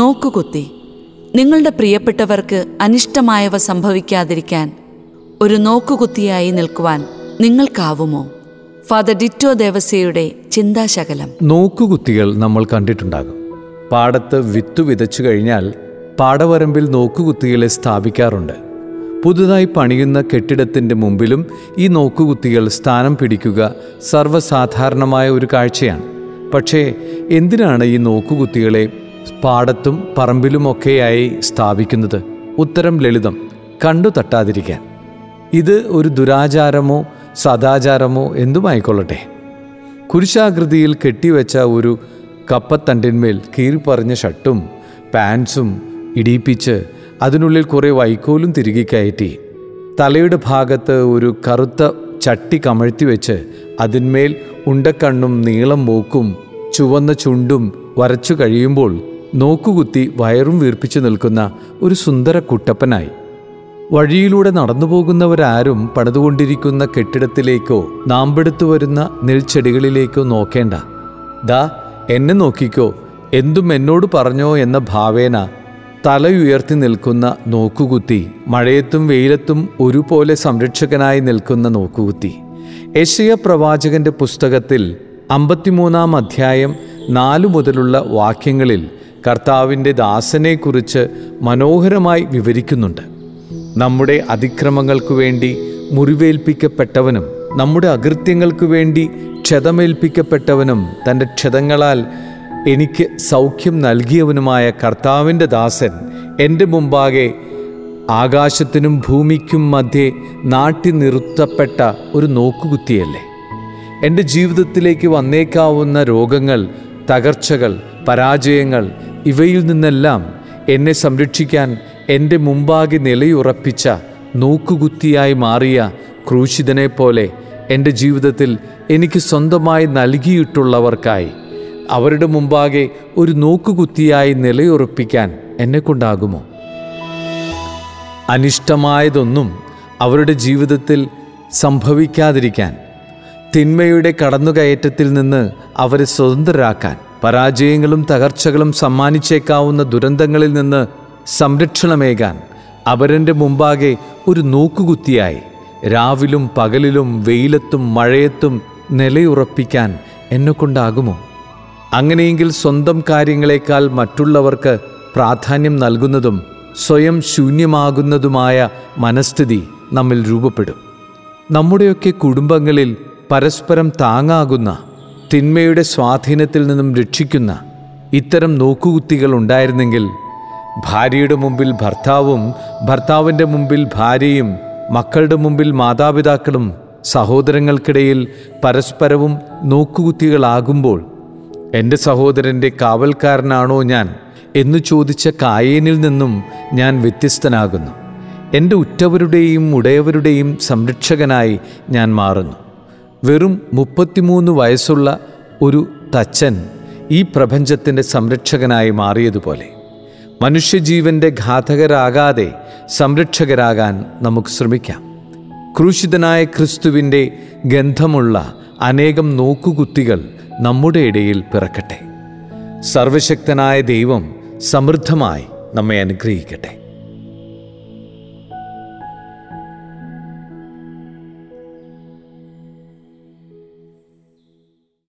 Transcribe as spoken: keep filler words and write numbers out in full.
നോക്കുകുത്തി, നിങ്ങളുടെ പ്രിയപ്പെട്ടവർക്ക് അനിഷ്ടമായവ സംഭവിക്കാതിരിക്കാൻ ഒരു നോക്കുകുത്തിയായി നിൽക്കുവാൻ നിങ്ങൾക്കാവുമോ? Father ditto ദേവസ്യയുടെ ചിന്താശകലം. നോക്കുകുത്തികൾ നമ്മൾ കണ്ടിട്ടുണ്ടാകും. പാടത്ത് വിത്തു വിതച്ചു കഴിഞ്ഞാൽ പാടവരമ്പിൽ നോക്കുകുത്തികളെ സ്ഥാപിക്കാറുണ്ട്. പുതുതായി പണിയുന്ന കെട്ടിടത്തിൻ്റെ മുമ്പിലും ഈ നോക്കുകുത്തികൾ സ്ഥാനം പിടിക്കുക സർവ്വസാധാരണമായ ഒരു കാഴ്ചയാണ്. പക്ഷേ എന്തിനാണ് ഈ നോക്കുകുത്തികളെ പാടത്തും പറമ്പിലുമൊക്കെയായി സ്ഥാപിക്കുന്നത്? ഉത്തരം ലളിതം: കണ്ടു തട്ടാതിരിക്കാൻ. ഇത് ഒരു ദുരാചാരമോ സദാചാരമോ എന്തുമായിക്കൊള്ളട്ടെ, കുരിശാകൃതിയിൽ കെട്ടിവെച്ച ഒരു കപ്പത്തണ്ടിന്മേൽ കീറിപ്പറഞ്ഞ ഷർട്ടും പാൻസും ഇടിയിപ്പിച്ച് അതിനുള്ളിൽ കുറേ വൈക്കോലും തിരികെ കയറ്റി തലയുടെ ഭാഗത്ത് ഒരു കറുത്ത ചട്ടി കമഴ്ത്തി വെച്ച് അതിന്മേൽ ഉണ്ടക്കണ്ണും നീളം മൂക്കും ചുവന്ന ചുണ്ടും വരച്ചു കഴിയുമ്പോൾ നോക്കുകുത്തി വയറും വീർപ്പിച്ചു നിൽക്കുന്ന ഒരു സുന്ദര കുട്ടപ്പനായി. വഴിയിലൂടെ നടന്നുപോകുന്നവരാരും പണിതുകൊണ്ടിരിക്കുന്ന കെട്ടിടത്തിലേക്കോ നാമ്പെടുത്തു വരുന്ന നെൽച്ചെടികളിലേക്കോ നോക്കേണ്ട. ദാ എന്നെ നോക്കിക്കോ, എന്തും എന്നോട് പറഞ്ഞോ എന്ന ഭാവേന തലയുയർത്തി നിൽക്കുന്ന നോക്കുകുത്തി, മഴയത്തും വെയിലത്തും ഒരുപോലെ സംരക്ഷകനായി നിൽക്കുന്ന നോക്കുകുത്തി. യെശയ്യാ പ്രവാചകന്റെ പുസ്തകത്തിൽ അമ്പത്തിമൂന്നാം അധ്യായം നാലു മുതലുള്ള വാക്യങ്ങളിൽ കർത്താവിൻ്റെ ദാസനെക്കുറിച്ച് മനോഹരമായി വിവരിക്കുന്നുണ്ട്. നമ്മുടെ അതിക്രമങ്ങൾക്കു വേണ്ടി മുറിവേൽപ്പിക്കപ്പെട്ടവനും നമ്മുടെ അകൃത്യങ്ങൾക്കു വേണ്ടി ക്ഷതമേൽപ്പിക്കപ്പെട്ടവനും തൻ്റെ ക്ഷതങ്ങളാൽ എനിക്ക് സൗഖ്യം നൽകിയവനുമായ കർത്താവിൻ്റെ ദാസൻ എൻ്റെ മുമ്പാകെ ആകാശത്തിനും ഭൂമിക്കും മധ്യേ നാട്ടി നിർത്തപ്പെട്ട ഒരു നോക്കുകുത്തിയല്ലേ. എൻ്റെ ജീവിതത്തിലേക്ക് വന്നേക്കാവുന്ന രോഗങ്ങൾ, തകർച്ചകൾ, പരാജയങ്ങൾ ഇവയിൽ നിന്നെല്ലാം എന്നെ സംരക്ഷിക്കാൻ എൻ്റെ മുമ്പാകെ നിലയുറപ്പിച്ച നോക്കുകുത്തിയായി മാറിയ ക്രൂശിതനെ പോലെ എൻ്റെ ജീവിതത്തിൽ എനിക്ക് സ്വന്തമായി നൽകിയിട്ടുള്ളവർക്കായി അവരുടെ മുമ്പാകെ ഒരു നോക്കുകുത്തിയായി നിലയുറപ്പിക്കാൻ എന്നെക്കൊണ്ടാകുമോ? അനിഷ്ടമായതൊന്നും അവരുടെ ജീവിതത്തിൽ സംഭവിക്കാതിരിക്കാൻ, തിന്മയുടെ കടന്നുകയറ്റത്തിൽ നിന്ന് അവരെ സ്വതന്ത്രരാക്കാൻ, പരാജയങ്ങളും തകർച്ചകളും സമ്മാനിച്ചേക്കാവുന്ന ദുരന്തങ്ങളിൽ നിന്ന് സംരക്ഷണമേകാൻ അവരൻ്റെ മുമ്പാകെ ഒരു നോക്കുകുത്തിയായി രാവിലും പകലിലും വെയിലത്തും മഴയത്തും നിലയുറപ്പിക്കാൻ എന്നെക്കൊണ്ടാകുമോ? അങ്ങനെയെങ്കിൽ സ്വന്തം കാര്യങ്ങളെക്കാൾ മറ്റുള്ളവർക്ക് പ്രാധാന്യം നൽകുന്നതും സ്വയം ശൂന്യമാകുന്നതുമായ മനസ്ഥിതി നമ്മിൽ രൂപപ്പെടും. നമ്മുടെയൊക്കെ കുടുംബങ്ങളിൽ പരസ്പരം താങ്ങാകുന്ന, തിന്മയുടെ സ്വാധീനത്തിൽ നിന്നും രക്ഷിക്കുന്ന ഇത്തരം നോക്കുകുത്തികൾ ഉണ്ടായിരുന്നെങ്കിൽ ഭാര്യയുടെ മുമ്പിൽ ഭർത്താവും ഭർത്താവിൻ്റെ മുമ്പിൽ ഭാര്യയും മക്കളുടെ മുമ്പിൽ മാതാപിതാക്കളും സഹോദരങ്ങൾക്കിടയിൽ പരസ്പരവും നോക്കുകുത്തികളാകുമ്പോൾ എൻ്റെ സഹോദരൻ്റെ കാവൽക്കാരനാണോ ഞാൻ എന്ന് ചോദിച്ച കായേനിൽ നിന്നും ഞാൻ വ്യത്യസ്തനാകുന്നു. എൻ്റെ ഉറ്റവരുടെയും ഉടയവരുടെയും സംരക്ഷകനായി ഞാൻ മാറുന്നു. വെറും മുപ്പത്തിമൂന്ന് വയസ്സുള്ള ഒരു തച്ചൻ ഈ പ്രപഞ്ചത്തിൻ്റെ സംരക്ഷകനായി മാറിയതുപോലെ മനുഷ്യജീവൻ്റെ ഘാതകരാകാതെ സംരക്ഷകരാകാൻ നമുക്ക് ശ്രമിക്കാം. ക്രൂശിതനായ ക്രിസ്തുവിൻ്റെ ഗന്ധമുള്ള അനേകം നോക്കുകുത്തികൾ നമ്മുടെ ഇടയിൽ പിറക്കട്ടെ. സർവശക്തനായ ദൈവം സമൃദ്ധമായി നമ്മെ അനുഗ്രഹിക്കട്ടെ.